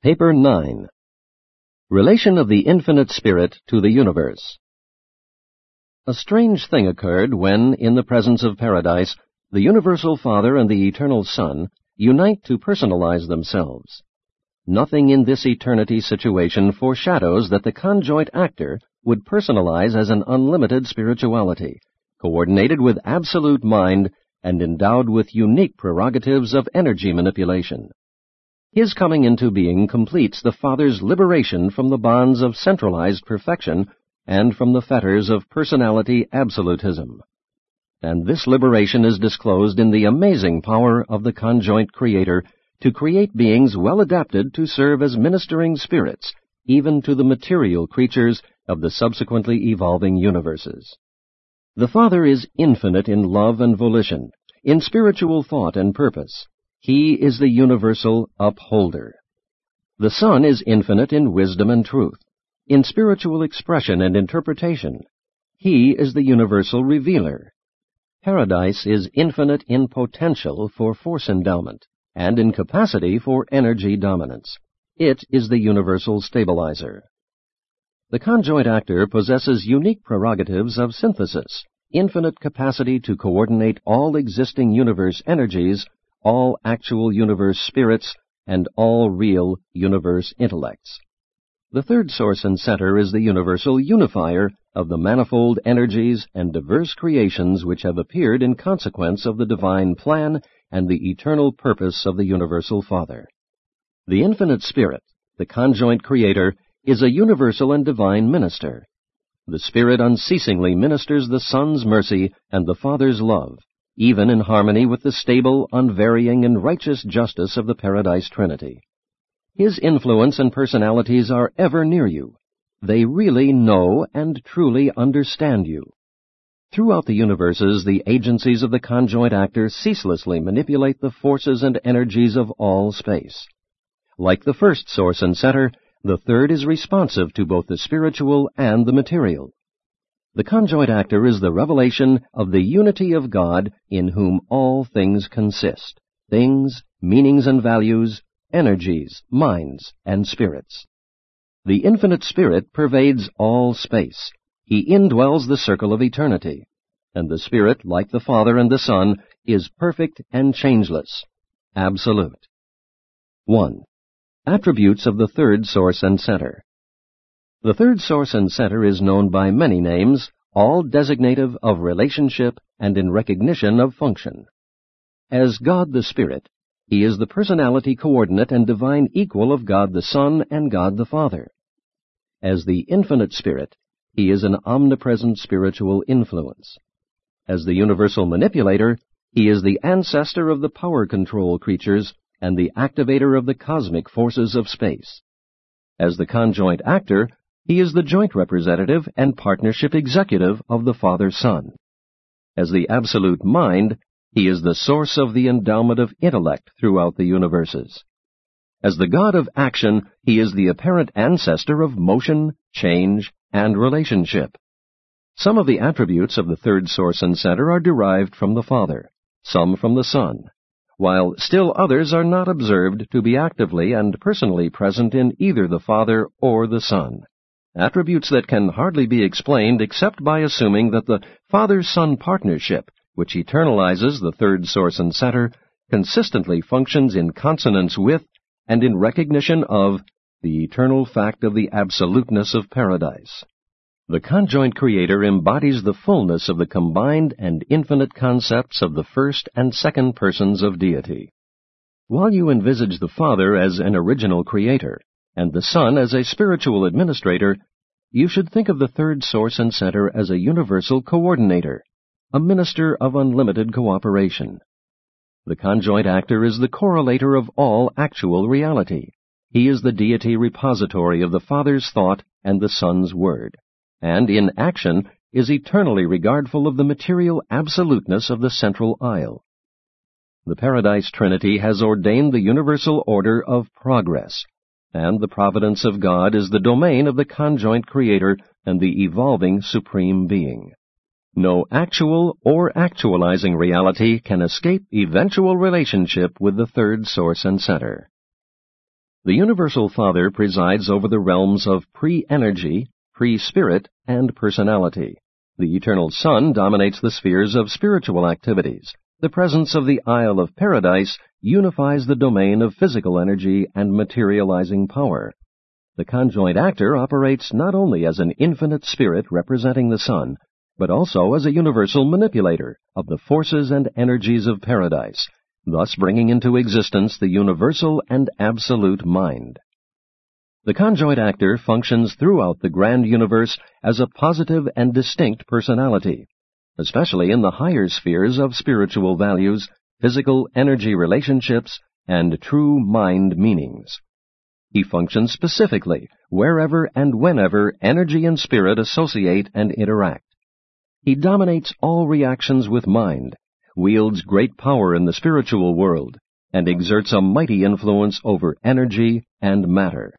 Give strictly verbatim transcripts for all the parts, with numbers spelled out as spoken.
Paper nine. Relation of the Infinite Spirit to the Universe. A strange thing occurred when, in the presence of Paradise, the Universal Father and the Eternal Son unite to personalize themselves. Nothing in this eternity situation foreshadows that the conjoint actor would personalize as an unlimited spirituality, coordinated with absolute mind and endowed with unique prerogatives of energy manipulation. His coming into being completes the Father's liberation from the bonds of centralized perfection and from the fetters of personality absolutism. And this liberation is disclosed in the amazing power of the conjoint Creator to create beings well adapted to serve as ministering spirits, even to the material creatures of the subsequently evolving universes. The Father is infinite in love and volition, in spiritual thought and purpose. He is the universal upholder. The Son is infinite in wisdom and truth, in spiritual expression and interpretation. He is the universal revealer. Paradise is infinite in potential for force endowment and in capacity for energy dominance. It is the universal stabilizer. The conjoint actor possesses unique prerogatives of synthesis, infinite capacity to coordinate all existing universe energies, all actual universe spirits, and all real universe intellects. The third source and center is the universal unifier of the manifold energies and diverse creations which have appeared in consequence of the divine plan and the eternal purpose of the universal Father. The infinite Spirit, the conjoint Creator, is a universal and divine minister. The Spirit unceasingly ministers the Son's mercy and the Father's love, even in harmony with the stable, unvarying, and righteous justice of the Paradise Trinity. His influence and personalities are ever near you. They really know and truly understand you. Throughout the universes, the agencies of the conjoint actor ceaselessly manipulate the forces and energies of all space. Like the first source and center, the third is responsive to both the spiritual and the material. The conjoint actor is the revelation of the unity of God in whom all things consist, things, meanings and values, energies, minds, and spirits. The infinite Spirit pervades all space. He indwells the circle of eternity, and the Spirit, like the Father and the Son, is perfect and changeless, absolute. one. Attributes of the third source and center. The third source and center is known by many names, all designative of relationship and in recognition of function. As God the Spirit, He is the personality coordinate and divine equal of God the Son and God the Father. As the infinite Spirit, He is an omnipresent spiritual influence. As the universal manipulator, He is the ancestor of the power control creatures and the activator of the cosmic forces of space. As the conjoint actor, He is the joint representative and partnership executive of the Father-Son. As the absolute mind, He is the source of the endowment of intellect throughout the universes. As the God of action, He is the apparent ancestor of motion, change, and relationship. Some of the attributes of the third source and center are derived from the Father, some from the Son, while still others are not observed to be actively and personally present in either the Father or the Son. Attributes that can hardly be explained except by assuming that the Father-Son partnership, which eternalizes the third source and center, consistently functions in consonance with and in recognition of the eternal fact of the absoluteness of paradise. The conjoint Creator embodies the fullness of the combined and infinite concepts of the first and second persons of deity. While you envisage the Father as an original Creator and the Son as a spiritual administrator, you should think of the third source and center as a universal coordinator, a minister of unlimited cooperation. The conjoint actor is the correlator of all actual reality. He is the deity repository of the Father's thought and the Son's word, and in action is eternally regardful of the material absoluteness of the central aisle. The Paradise Trinity has ordained the universal order of progress, and the providence of God is the domain of the conjoint Creator and the evolving Supreme Being. No actual or actualizing reality can escape eventual relationship with the third source and center. The Universal Father presides over the realms of pre-energy, pre-spirit, and personality. The Eternal Son dominates the spheres of spiritual activities. The presence of the Isle of Paradise unifies the domain of physical energy and materializing power. The conjoint actor operates not only as an infinite spirit representing the Son, but also as a universal manipulator of the forces and energies of paradise, thus bringing into existence the universal and absolute mind. The conjoint actor functions throughout the grand universe as a positive and distinct personality, especially in the higher spheres of spiritual values, physical energy relationships, and true mind meanings. He functions specifically wherever and whenever energy and spirit associate and interact. He dominates all reactions with mind, wields great power in the spiritual world, and exerts a mighty influence over energy and matter.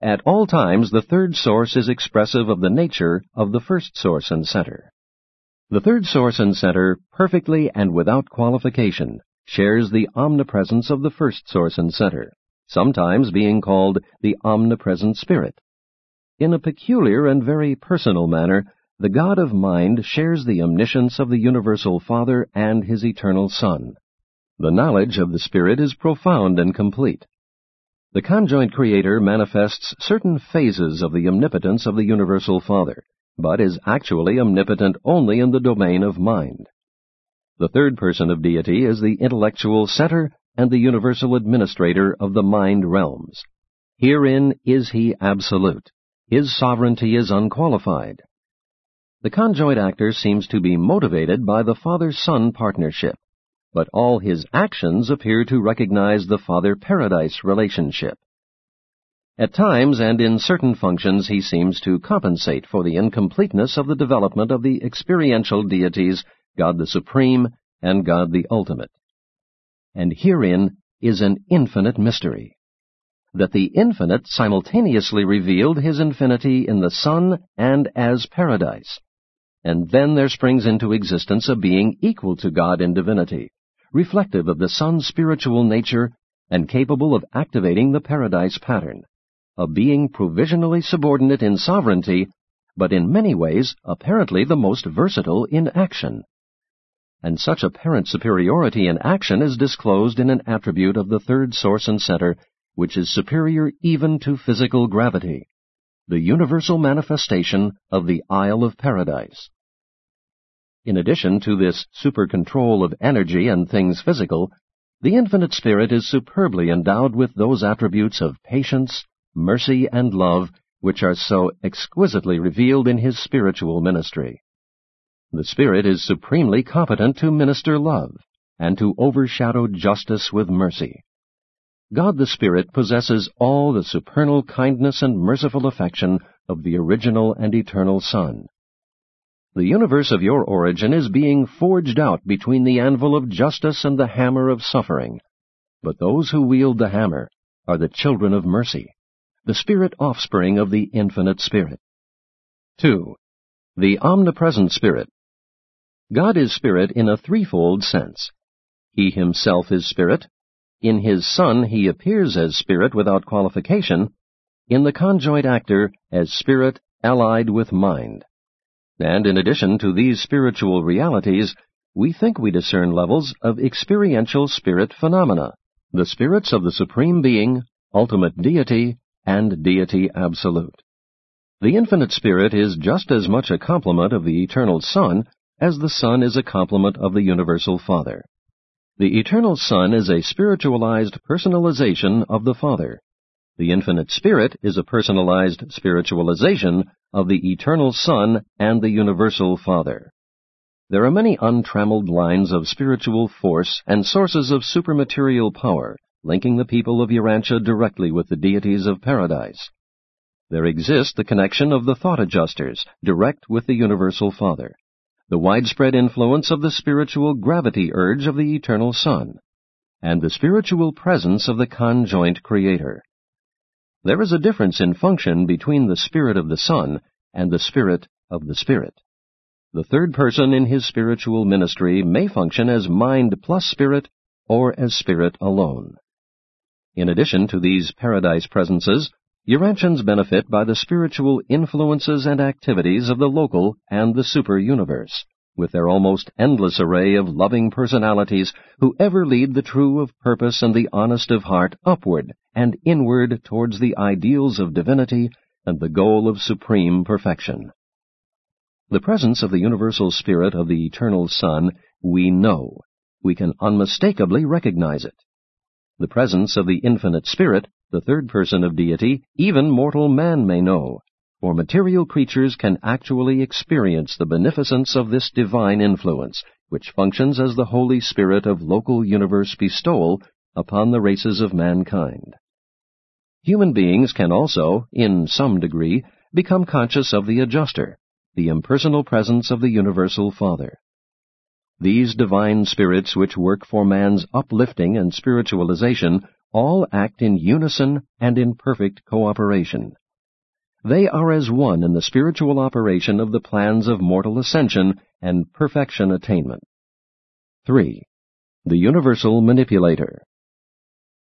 At all times, the third source is expressive of the nature of the first source and center. The third source and center, perfectly and without qualification, shares the omnipresence of the first source and center, sometimes being called the omnipresent spirit. In a peculiar and very personal manner, the God of mind shares the omniscience of the Universal Father and His Eternal Son. The knowledge of the Spirit is profound and complete. The conjoint Creator manifests certain phases of the omnipotence of the Universal Father, but is actually omnipotent only in the domain of mind. The third person of deity is the intellectual center and the universal administrator of the mind realms. Herein is He absolute. His sovereignty is unqualified. The conjoint actor seems to be motivated by the Father-Son partnership, but all his actions appear to recognize the Father-Paradise relationship. At times and in certain functions he seems to compensate for the incompleteness of the development of the experiential deities God the Supreme and God the Ultimate. And herein is an infinite mystery, that the infinite simultaneously revealed His infinity in the Son and as Paradise. And then there springs into existence a being equal to God in divinity, reflective of the Son's spiritual nature and capable of activating the paradise pattern, a being provisionally subordinate in sovereignty, but in many ways apparently the most versatile in action. And such apparent superiority in action is disclosed in an attribute of the third source and center, which is superior even to physical gravity, the universal manifestation of the Isle of Paradise. In addition to this super-control of energy and things physical, the Infinite Spirit is superbly endowed with those attributes of patience, mercy, and love which are so exquisitely revealed in His spiritual ministry. The Spirit is supremely competent to minister love and to overshadow justice with mercy. God the Spirit possesses all the supernal kindness and merciful affection of the original and eternal Son. The universe of your origin is being forged out between the anvil of justice and the hammer of suffering. But those who wield the hammer are the children of mercy, the spirit offspring of the Infinite Spirit. two. The Omnipresent Spirit. God is Spirit in a threefold sense. He Himself is Spirit. In His Son He appears as Spirit without qualification, in the conjoint actor as Spirit allied with mind. And in addition to these spiritual realities, we think we discern levels of experiential spirit phenomena, the spirits of the Supreme Being, Ultimate Deity, and Deity Absolute. The Infinite Spirit is just as much a complement of the Eternal Son as the Son is a complement of the Universal Father. The Eternal Son is a spiritualized personalization of the Father. The Infinite Spirit is a personalized spiritualization of the Eternal Son and the Universal Father. There are many untrammeled lines of spiritual force and sources of supermaterial power linking the people of Urantia directly with the deities of paradise. There exists the connection of the thought adjusters direct with the Universal Father, the widespread influence of the spiritual gravity urge of the Eternal Son, and the spiritual presence of the conjoint Creator. There is a difference in function between the Spirit of the Son and the Spirit of the Spirit. The third person in His spiritual ministry may function as mind plus Spirit or as Spirit alone. In addition to these paradise presences, Urantians benefit by the spiritual influences and activities of the local and the super-universe, with their almost endless array of loving personalities who ever lead the true of purpose and the honest of heart upward and inward towards the ideals of divinity and the goal of supreme perfection. The presence of the universal spirit of the eternal Son we know. We can unmistakably recognize it. The presence of the infinite spirit, the third person of deity, even mortal man may know, for material creatures can actually experience the beneficence of this divine influence, which functions as the Holy Spirit of local universe bestowal upon the races of mankind. Human beings can also, in some degree, become conscious of the adjuster, the impersonal presence of the universal Father. These divine spirits which work for man's uplifting and spiritualization all act in unison and in perfect cooperation. They are as one in the spiritual operation of the plans of mortal ascension and perfection attainment. three. The Universal Manipulator.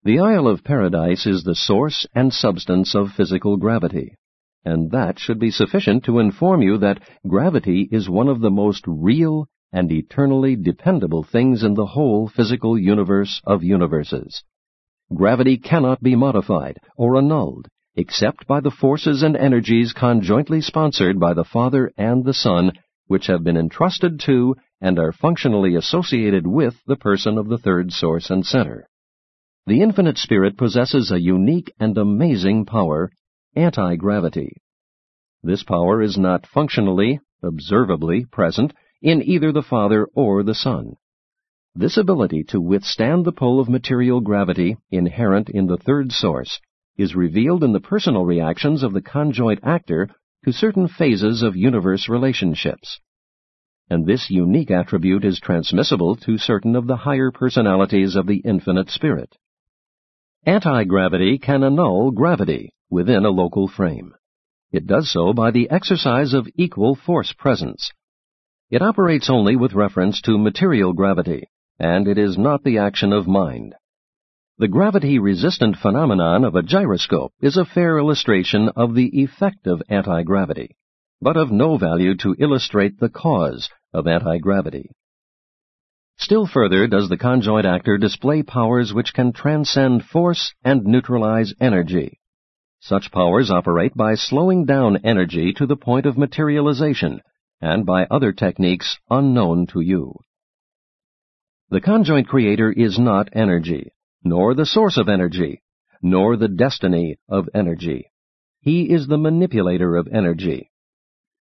The Isle of Paradise is the source and substance of physical gravity, and that should be sufficient to inform you that gravity is one of the most real and eternally dependable things in the whole physical universe of universes. Gravity cannot be modified or annulled, except by the forces and energies conjointly sponsored by the Father and the Son, which have been entrusted to and are functionally associated with the person of the third source and center. The Infinite Spirit possesses a unique and amazing power, anti-gravity. This power is not functionally, observably present in either the Father or the Son. This ability to withstand the pull of material gravity inherent in the third source is revealed in the personal reactions of the conjoint actor to certain phases of universe relationships. And this unique attribute is transmissible to certain of the higher personalities of the Infinite Spirit. Anti-gravity can annul gravity within a local frame. It does so by the exercise of equal force presence. It operates only with reference to material gravity, and it is not the action of mind. The gravity-resistant phenomenon of a gyroscope is a fair illustration of the effect of anti-gravity, but of no value to illustrate the cause of anti-gravity. Still further does the conjoint actor display powers which can transcend force and neutralize energy. Such powers operate by slowing down energy to the point of materialization and by other techniques unknown to you. The conjoint creator is not energy, nor the source of energy, nor the destiny of energy. He is the manipulator of energy.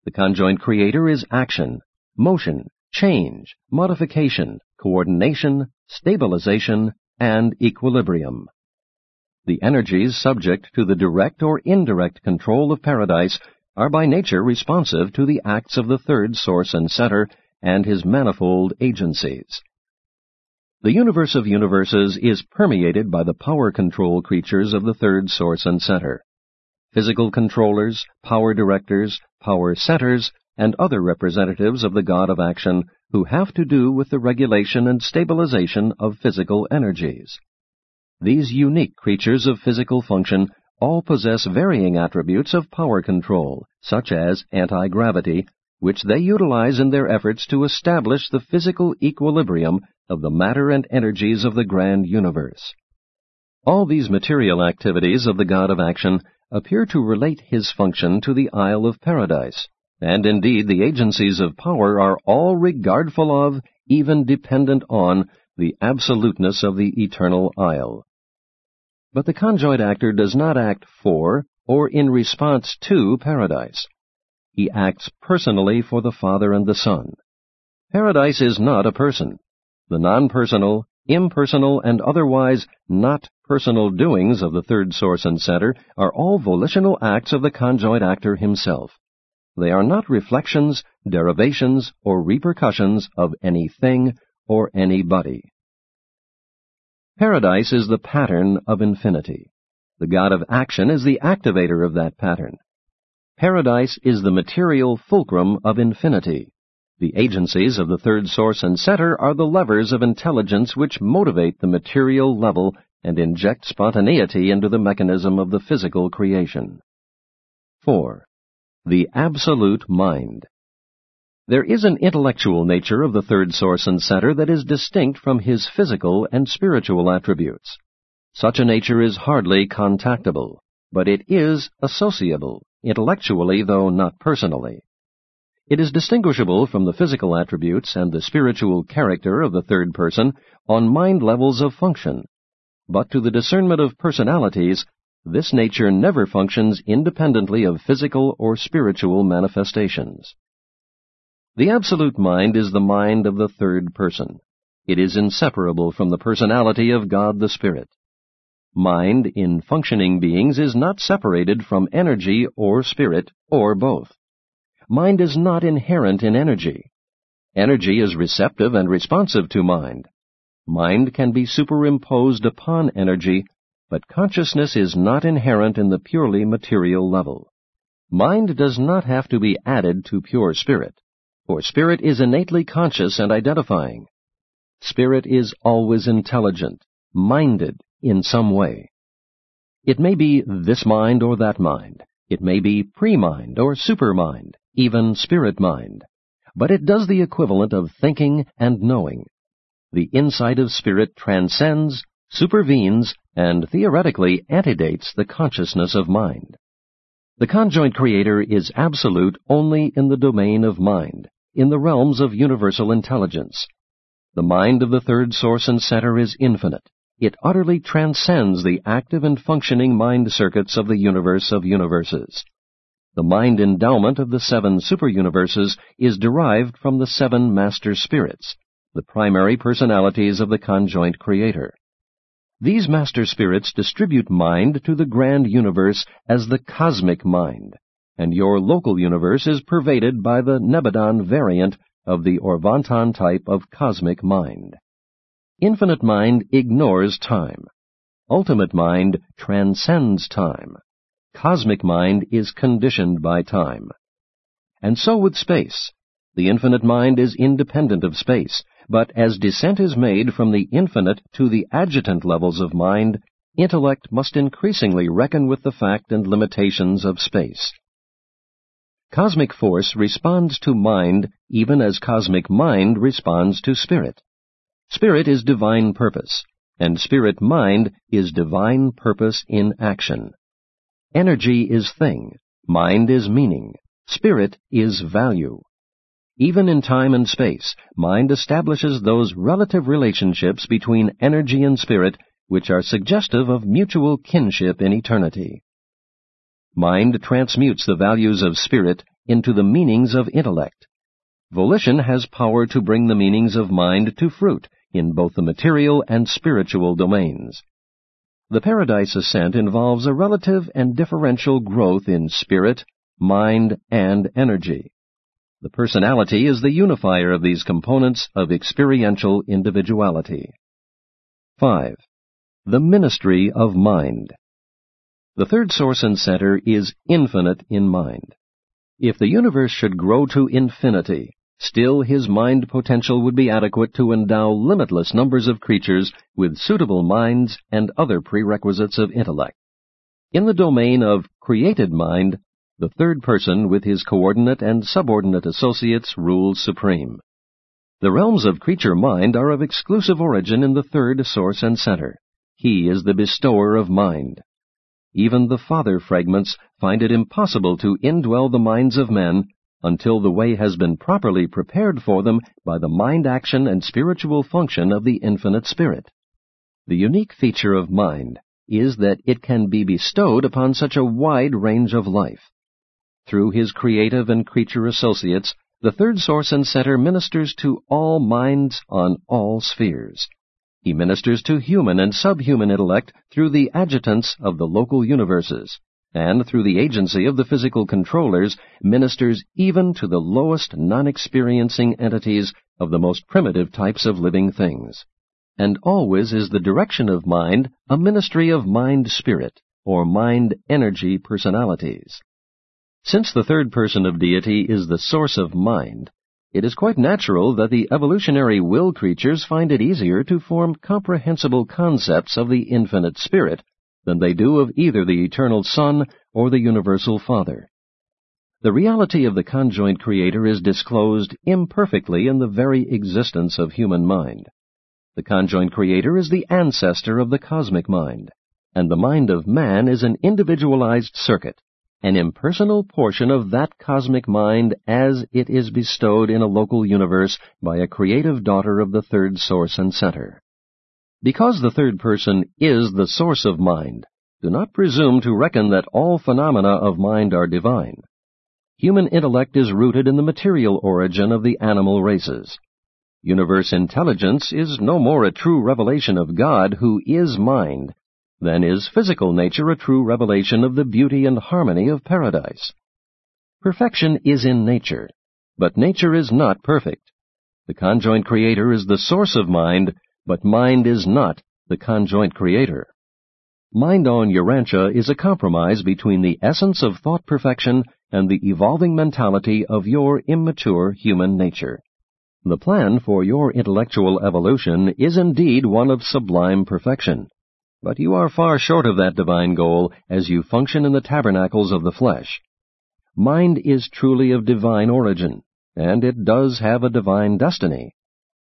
The conjoint creator is action, motion, change, modification, coordination, stabilization, and equilibrium. The energies subject to the direct or indirect control of paradise are by nature responsive to the acts of the third source and center and his manifold agencies. The universe of universes is permeated by the power control creatures of the third source and center. Physical controllers, power directors, power centers, and other representatives of the God of action who have to do with the regulation and stabilization of physical energies. These unique creatures of physical function all possess varying attributes of power control, such as anti-gravity, which they utilize in their efforts to establish the physical equilibrium of the matter and energies of the grand universe. All these material activities of the God of action appear to relate his function to the Isle of Paradise, and indeed the agencies of power are all regardful of, even dependent on, the absoluteness of the eternal Isle. But the conjoint actor does not act for or in response to paradise. He acts personally for the Father and the Son. Paradise is not a person. The non-personal, impersonal, and otherwise not personal doings of the third source and center are all volitional acts of the conjoint actor himself. They are not reflections, derivations, or repercussions of anything or anybody. Paradise is the pattern of infinity. The God of action is the activator of that pattern. Paradise is the material fulcrum of infinity. The agencies of the third source and center are the levers of intelligence which motivate the material level and inject spontaneity into the mechanism of the physical creation. four. The absolute mind. There is an intellectual nature of the third source and center that is distinct from his physical and spiritual attributes. Such a nature is hardly contactable, but it is associable, intellectually though not personally. It is distinguishable from the physical attributes and the spiritual character of the third person on mind levels of function. But to the discernment of personalities, this nature never functions independently of physical or spiritual manifestations. The absolute mind is the mind of the third person. It is inseparable from the personality of God the Spirit. Mind in functioning beings is not separated from energy or spirit or both. Mind is not inherent in energy. Energy is receptive and responsive to mind. Mind can be superimposed upon energy, but consciousness is not inherent in the purely material level. Mind does not have to be added to pure spirit, for spirit is innately conscious and identifying. Spirit is always intelligent, minded in some way. It may be this mind or that mind. It may be pre-mind or supermind, even spirit mind, but it does the equivalent of thinking and knowing. The insight of spirit transcends, supervenes, and theoretically antedates the consciousness of mind. The conjoint creator is absolute only in the domain of mind, in the realms of universal intelligence. The mind of the third source and center is infinite. It utterly transcends the active and functioning mind circuits of the universe of universes. The mind endowment of the seven superuniverses is derived from the seven master spirits, the primary personalities of the conjoint creator. These master spirits distribute mind to the grand universe as the cosmic mind, and your local universe is pervaded by the Nebadon variant of the Orvantan type of cosmic mind. Infinite mind ignores time. Ultimate mind transcends time. Cosmic mind is conditioned by time. And so with space. The infinite mind is independent of space, but as descent is made from the infinite to the adjutant levels of mind, intellect must increasingly reckon with the fact and limitations of space. Cosmic force responds to mind even as cosmic mind responds to spirit. Spirit is divine purpose, and spirit mind is divine purpose in action. Energy is thing, mind is meaning, spirit is value. Even in time and space, mind establishes those relative relationships between energy and spirit which are suggestive of mutual kinship in eternity. Mind transmutes the values of spirit into the meanings of intellect. Volition has power to bring the meanings of mind to fruit in both the material and spiritual domains. The Paradise Ascent involves a relative and differential growth in spirit, mind, and energy. The personality is the unifier of these components of experiential individuality. five. The Ministry of Mind. The third source and center is infinite in mind. If the universe should grow to infinity, still his mind potential would be adequate to endow limitless numbers of creatures with suitable minds and other prerequisites of intellect. In the domain of created mind, the third person with his coordinate and subordinate associates rules supreme. The realms of creature mind are of exclusive origin in the third source and center. He is the bestower of mind. Even the father fragments find it impossible to indwell the minds of men until the way has been properly prepared for them by the mind action and spiritual function of the infinite spirit. The unique feature of mind is that it can be bestowed upon such a wide range of life. Through his creative and creature associates, the third source and center ministers to all minds on all spheres. He ministers to human and subhuman intellect through the adjutants of the local universes, and through the agency of the physical controllers, ministers even to the lowest non-experiencing entities of the most primitive types of living things. And always is the direction of mind a ministry of mind-spirit, or mind-energy personalities. Since the third person of deity is the source of mind, it is quite natural that the evolutionary will creatures find it easier to form comprehensible concepts of the infinite spirit than they do of either the eternal Son or the universal Father. The reality of the conjoint creator is disclosed imperfectly in the very existence of human mind. The conjoint creator is the ancestor of the cosmic mind, and the mind of man is an individualized circuit, an impersonal portion of that cosmic mind as it is bestowed in a local universe by a creative daughter of the third source and center. Because the third person is the source of mind, do not presume to reckon that all phenomena of mind are divine. Human intellect is rooted in the material origin of the animal races. Universe intelligence is no more a true revelation of God, who is mind, than is physical nature a true revelation of the beauty and harmony of paradise. Perfection is in nature, but nature is not perfect. The conjoint creator is the source of mind, but mind is not the conjoint creator. Mind on Urantia is a compromise between the essence of thought perfection and the evolving mentality of your immature human nature. The plan for your intellectual evolution is indeed one of sublime perfection. But you are far short of that divine goal as you function in the tabernacles of the flesh. Mind is truly of divine origin, and it does have a divine destiny.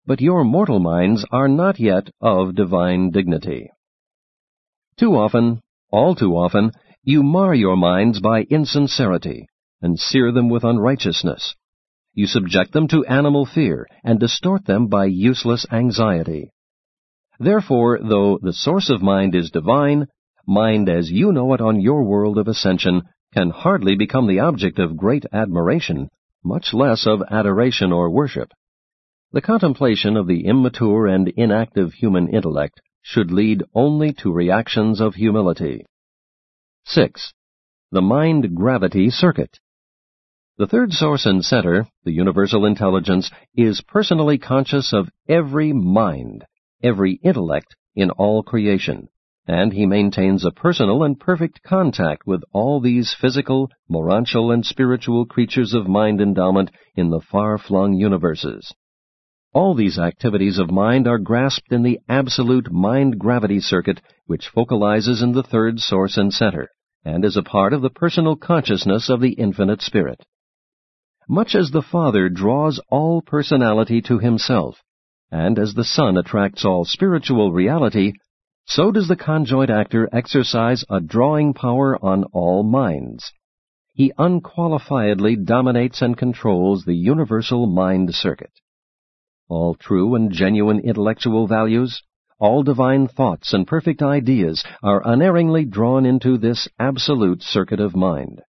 But your mortal minds are not yet of divine dignity. Too often, all too often, you mar your minds by insincerity, and sear them with unrighteousness. You subject them to animal fear, and distort them by useless anxiety. Therefore, though the source of mind is divine, mind as you know it on your world of ascension can hardly become the object of great admiration, much less of adoration or worship. The contemplation of the immature and inactive human intellect should lead only to reactions of humility. six. The Mind Gravity Circuit. The third source and center, the universal intelligence, is personally conscious of every mind, every intellect in all creation, and he maintains a personal and perfect contact with all these physical, morantial, and spiritual creatures of mind endowment in the far-flung universes. All these activities of mind are grasped in the absolute mind gravity circuit, which focalizes in the third source and center, and is a part of the personal consciousness of the infinite spirit. Much as the Father draws all personality to himself, and as the Son attracts all spiritual reality, so does the conjoint actor exercise a drawing power on all minds. He unqualifiedly dominates and controls the universal mind circuit. All true and genuine intellectual values, all divine thoughts and perfect ideas are unerringly drawn into this absolute circuit of mind.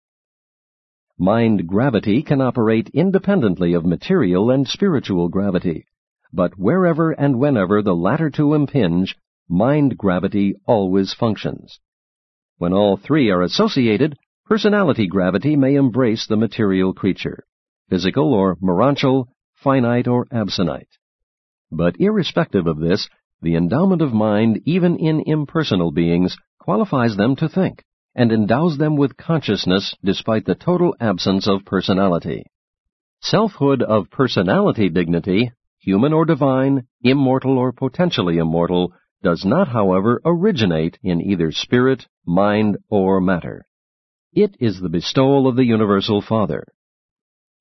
Mind gravity can operate independently of material and spiritual gravity, but wherever and whenever the latter two impinge, mind gravity always functions. When all three are associated, personality gravity may embrace the material creature, physical or morantial, finite or absonite. But irrespective of this, the endowment of mind, even in impersonal beings, qualifies them to think, and endows them with consciousness despite the total absence of personality. Selfhood of personality dignity, human or divine, immortal or potentially immortal, does not, however, originate in either spirit, mind, or matter. It is the bestowal of the universal Father.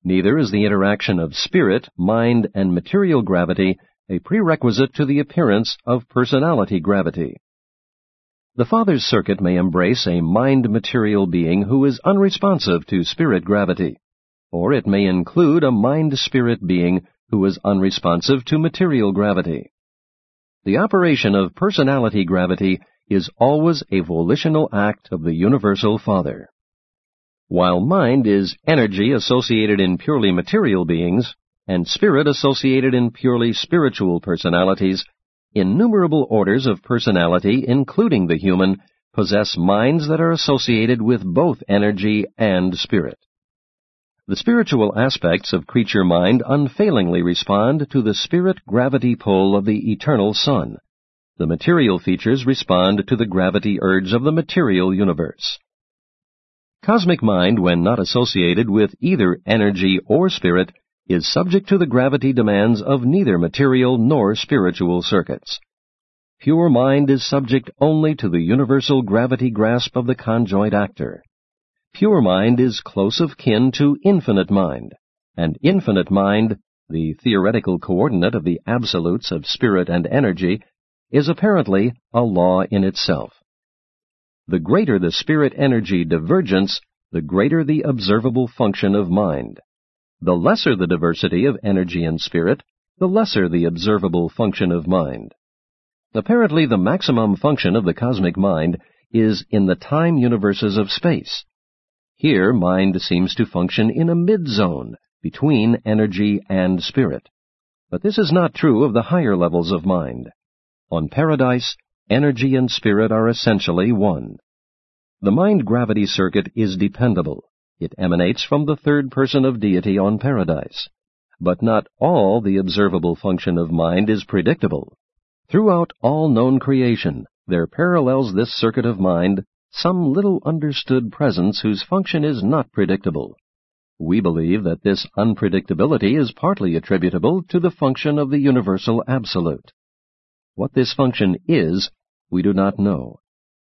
Neither is the interaction of spirit, mind, and material gravity a prerequisite to the appearance of personality gravity. The Father's circuit may embrace a mind-material being who is unresponsive to spirit gravity, or it may include a mind-spirit being who is unresponsive to material gravity. The operation of personality gravity is always a volitional act of the universal Father. While mind is energy associated in purely material beings, and spirit associated in purely spiritual personalities, innumerable orders of personality, including the human, possess minds that are associated with both energy and spirit. The spiritual aspects of creature mind unfailingly respond to the spirit gravity pull of the eternal Son. The material features respond to the gravity urge of the material universe. Cosmic mind, when not associated with either energy or spirit, is subject to the gravity demands of neither material nor spiritual circuits. Pure mind is subject only to the universal gravity grasp of the conjoint actor. Pure mind is close of kin to infinite mind, and infinite mind, the theoretical coordinate of the absolutes of spirit and energy, is apparently a law in itself. The greater the spirit-energy divergence, the greater the observable function of mind. The lesser the diversity of energy and spirit, the lesser the observable function of mind. Apparently, the maximum function of the cosmic mind is in the time universes of space. Here, mind seems to function in a mid-zone between energy and spirit. But this is not true of the higher levels of mind. On Paradise, energy and spirit are essentially one. The mind gravity circuit is dependable. It emanates from the third person of deity on Paradise. But not all the observable function of mind is predictable. Throughout all known creation, there parallels this circuit of mind some little understood presence whose function is not predictable. We believe that this unpredictability is partly attributable to the function of the universal absolute. What this function is, we do not know.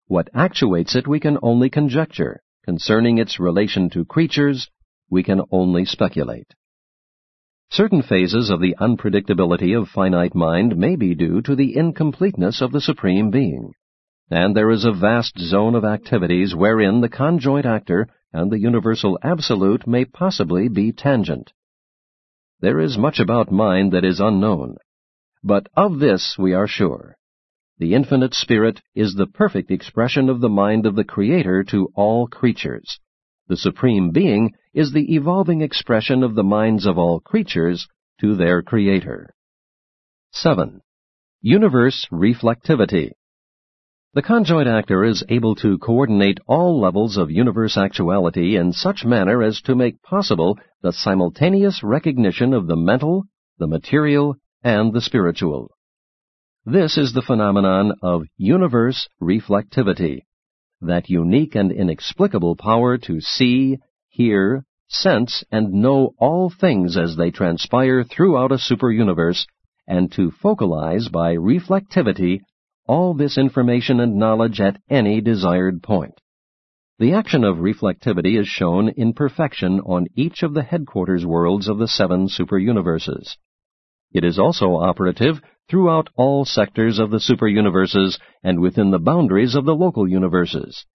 What actuates it we can only conjecture. Concerning its relation to creatures, we can only speculate. Certain phases of the unpredictability of finite mind may be due to the incompleteness of the Supreme Being. And there is a vast zone of activities wherein the conjoint actor and the universal absolute may possibly be tangent. There is much about mind that is unknown, but of this we are sure. The infinite spirit is the perfect expression of the mind of the Creator to all creatures. The Supreme Being is the evolving expression of the minds of all creatures to their Creator. seven. Universe reflectivity. The conjoint actor is able to coordinate all levels of universe actuality in such manner as to make possible the simultaneous recognition of the mental, the material, and the spiritual. This is the phenomenon of universe reflectivity, that unique and inexplicable power to see, hear, sense, and know all things as they transpire throughout a superuniverse, and to focalize by reflectivity all this information and knowledge at any desired point. The action of reflectivity is shown in perfection on each of the headquarters worlds of the seven superuniverses. It is also operative throughout all sectors of the superuniverses and within the boundaries of the local universes.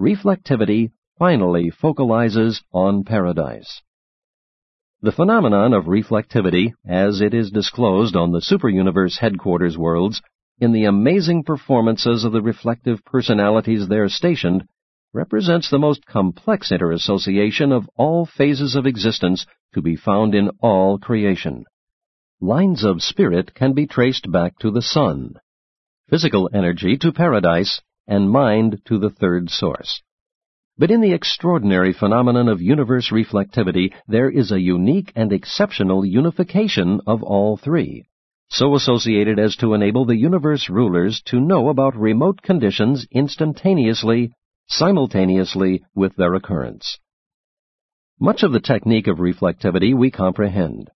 Reflectivity finally focalizes on Paradise. The phenomenon of reflectivity, as it is disclosed on the superuniverse headquarters worlds, in the amazing performances of the reflective personalities there stationed, represents the most complex interassociation of all phases of existence to be found in all creation. Lines of spirit can be traced back to the sun, physical energy to Paradise, and mind to the third source. But in the extraordinary phenomenon of universe reflectivity, there is a unique and exceptional unification of all three, so associated as to enable the universe rulers to know about remote conditions instantaneously, simultaneously with their occurrence. Much of the technique of reflectivity we comprehend,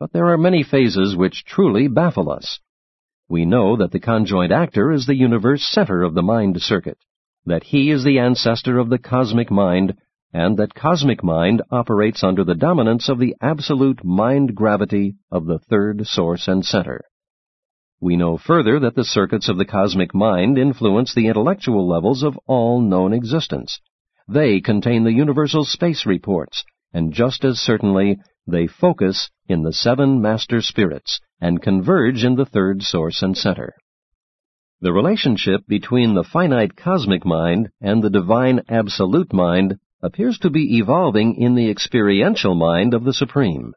but there are many phases which truly baffle us. We know that the conjoint actor is the universe center of the mind circuit, that he is the ancestor of the cosmic mind, and that cosmic mind operates under the dominance of the absolute mind gravity of the third source and center. We know further that the circuits of the cosmic mind influence the intellectual levels of all known existence. They contain the universal space reports, and just as certainly, they focus in the seven master spirits and converge in the third source and center. The relationship between the finite cosmic mind and the divine absolute mind appears to be evolving in the experiential mind of the Supreme.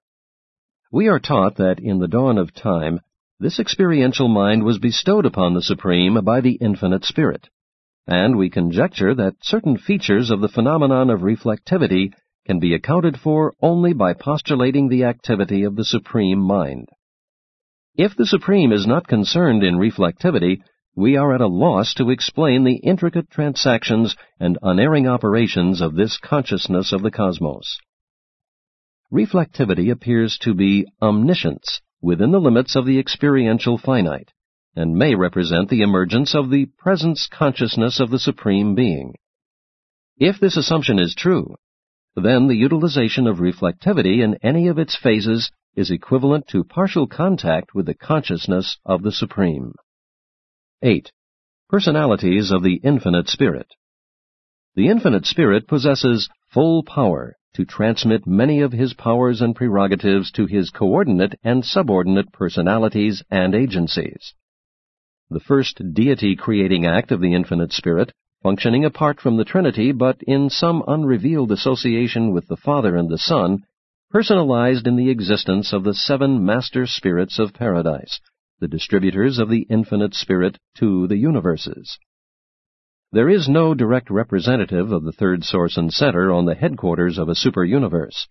We are taught that in the dawn of time, this experiential mind was bestowed upon the Supreme by the Infinite Spirit, and we conjecture that certain features of the phenomenon of reflectivity can be accounted for only by postulating the activity of the Supreme Mind. If the Supreme is not concerned in reflectivity, we are at a loss to explain the intricate transactions and unerring operations of this consciousness of the cosmos. reflectivity appears to be omniscience within the limits of the experiential finite, and may represent the emergence of the presence consciousness of the Supreme Being. If this assumption is true, then the utilization of reflectivity in any of its phases is equivalent to partial contact with the consciousness of the Supreme. eight. Personalities of the Infinite Spirit. The Infinite Spirit possesses full power to transmit many of his powers and prerogatives to his coordinate and subordinate personalities and agencies. The first deity-creating act of the Infinite Spirit, functioning apart from the Trinity but in some unrevealed association with the Father and the Son, personalized in the existence of the seven master spirits of paradise, the distributors of the Infinite Spirit to the universes. There is no direct representative of the third source and center on the headquarters of a super-universe.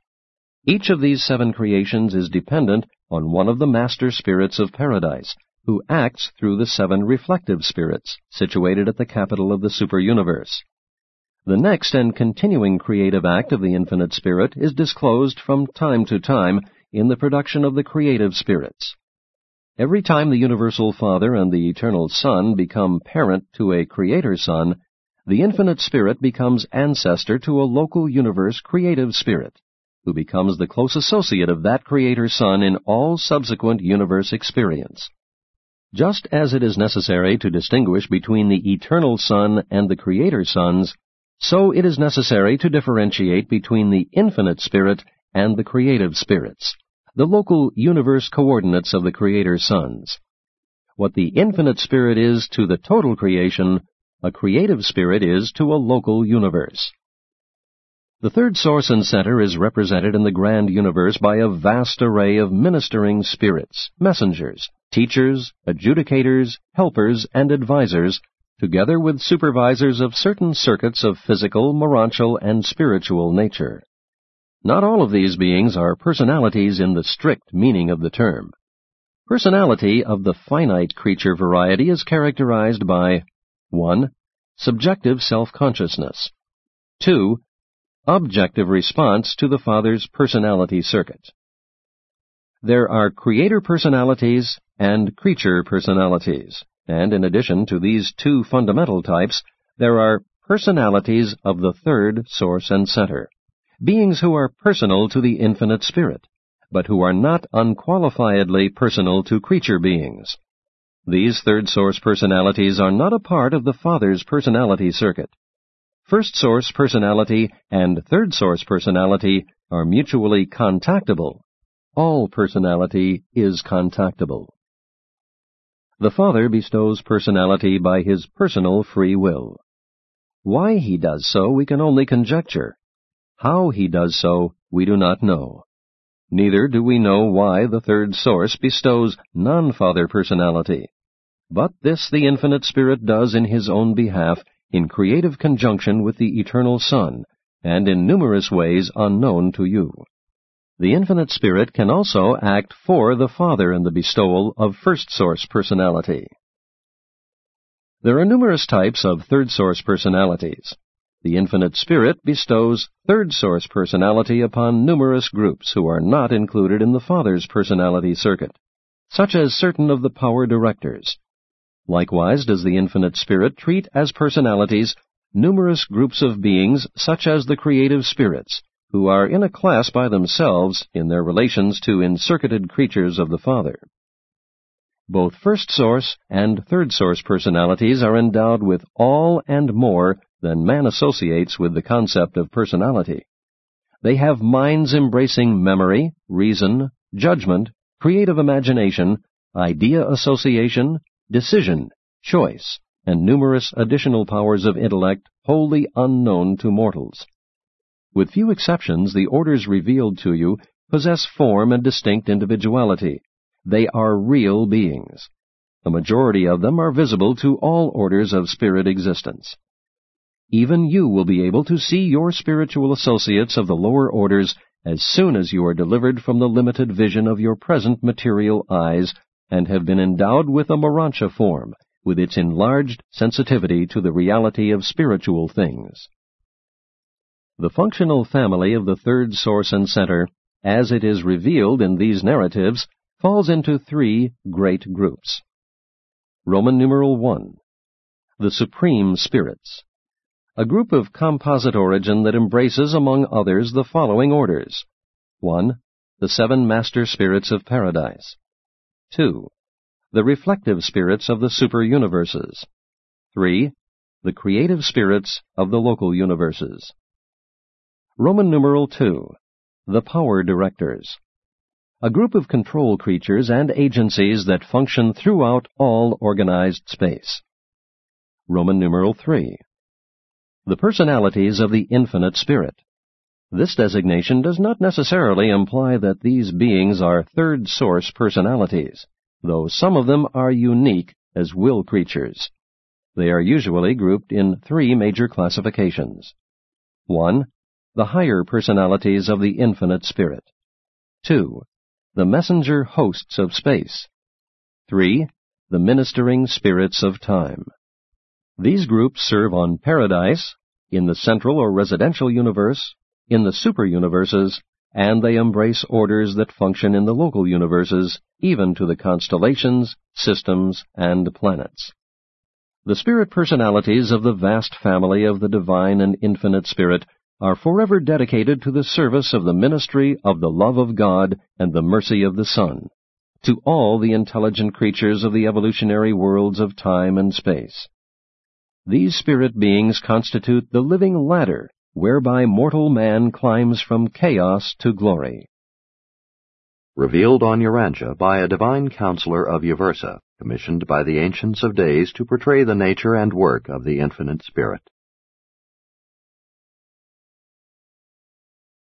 Each of these seven creations is dependent on one of the master spirits of paradise, who acts through the seven reflective spirits situated at the capital of the super-universe. The next and continuing creative act of the Infinite Spirit is disclosed from time to time in the production of the creative spirits. Every time the Universal Father and the Eternal Son become parent to a Creator Son, the Infinite Spirit becomes ancestor to a local universe creative spirit, who becomes the close associate of that Creator Son in all subsequent universe experience. Just as it is necessary to distinguish between the Eternal Son and the Creator Sons, so it is necessary to differentiate between the Infinite Spirit and the creative spirits, the local universe coordinates of the Creator Sons. What the Infinite Spirit is to the total creation, a creative spirit is to a local universe. The third source and center is represented in the grand universe by a vast array of ministering spirits, messengers, teachers, adjudicators, helpers, and advisors, together with supervisors of certain circuits of physical, morontial, and spiritual nature. Not all of these beings are personalities in the strict meaning of the term. Personality of the finite creature variety is characterized by one. Subjective self-consciousness. two. Objective response to the Father's personality circuit. There are creator personalities and creature personalities, and in addition to these two fundamental types, there are personalities of the third source and center. Beings who are personal to the Infinite Spirit, but who are not unqualifiedly personal to creature beings. These third-source personalities are not a part of the Father's personality circuit. First-source personality and third-source personality are mutually contactable. All personality is contactable. The Father bestows personality by his personal free will. Why he does so we can only conjecture. How he does so, we do not know. Neither do we know why the third source bestows non-Father personality. But this the Infinite Spirit does in his own behalf, in creative conjunction with the Eternal Son, and in numerous ways unknown to you. The Infinite Spirit can also act for the Father in the bestowal of first source personality. There are numerous types of third source personalities. The Infinite Spirit bestows third-source personality upon numerous groups who are not included in the Father's personality circuit, such as certain of the power directors. Likewise does the Infinite Spirit treat as personalities numerous groups of beings such as the creative spirits, who are in a class by themselves in their relations to encircuited creatures of the Father. Both first-source and third-source personalities are endowed with all and more than man associates with the concept of personality. They have minds embracing memory, reason, judgment, creative imagination, idea association, decision, choice, and numerous additional powers of intellect wholly unknown to mortals. With few exceptions, the orders revealed to you possess form and distinct individuality. They are real beings. The majority of them are visible to all orders of spirit existence. Even you will be able to see your spiritual associates of the lower orders as soon as you are delivered from the limited vision of your present material eyes and have been endowed with a morantia form, with its enlarged sensitivity to the reality of spiritual things. The functional family of the third source and center as it is revealed in these narratives, falls into three great groups. Roman numeral one. The Supreme Spirits. A group of composite origin that embraces, among others, the following orders. one. The seven master spirits of paradise. two. The reflective spirits of the super universes. three. The creative spirits of the local universes. Roman numeral two. The power directors. A group of control creatures and agencies that function throughout all organized space. Roman numeral three. The personalities of the infinite spirit. This designation does not necessarily imply that these beings are third-source personalities, though some of them are unique as will creatures. They are usually grouped in three major classifications. one. The higher personalities of the infinite spirit. two. The messenger hosts of space. three. The ministering spirits of time. These groups serve on paradise, in the central or residential universe, in the super universes, and they embrace orders that function in the local universes, even to the constellations, systems, and planets. The spirit personalities of the vast family of the divine and infinite spirit are forever dedicated to the service of the ministry of the love of God and the mercy of the Son, to all the intelligent creatures of the evolutionary worlds of time and space. These spirit beings constitute the living ladder whereby mortal man climbs from chaos to glory. Revealed on Urantia by a divine counselor of Uversa, commissioned by the Ancients of Days to portray the nature and work of the Infinite Spirit.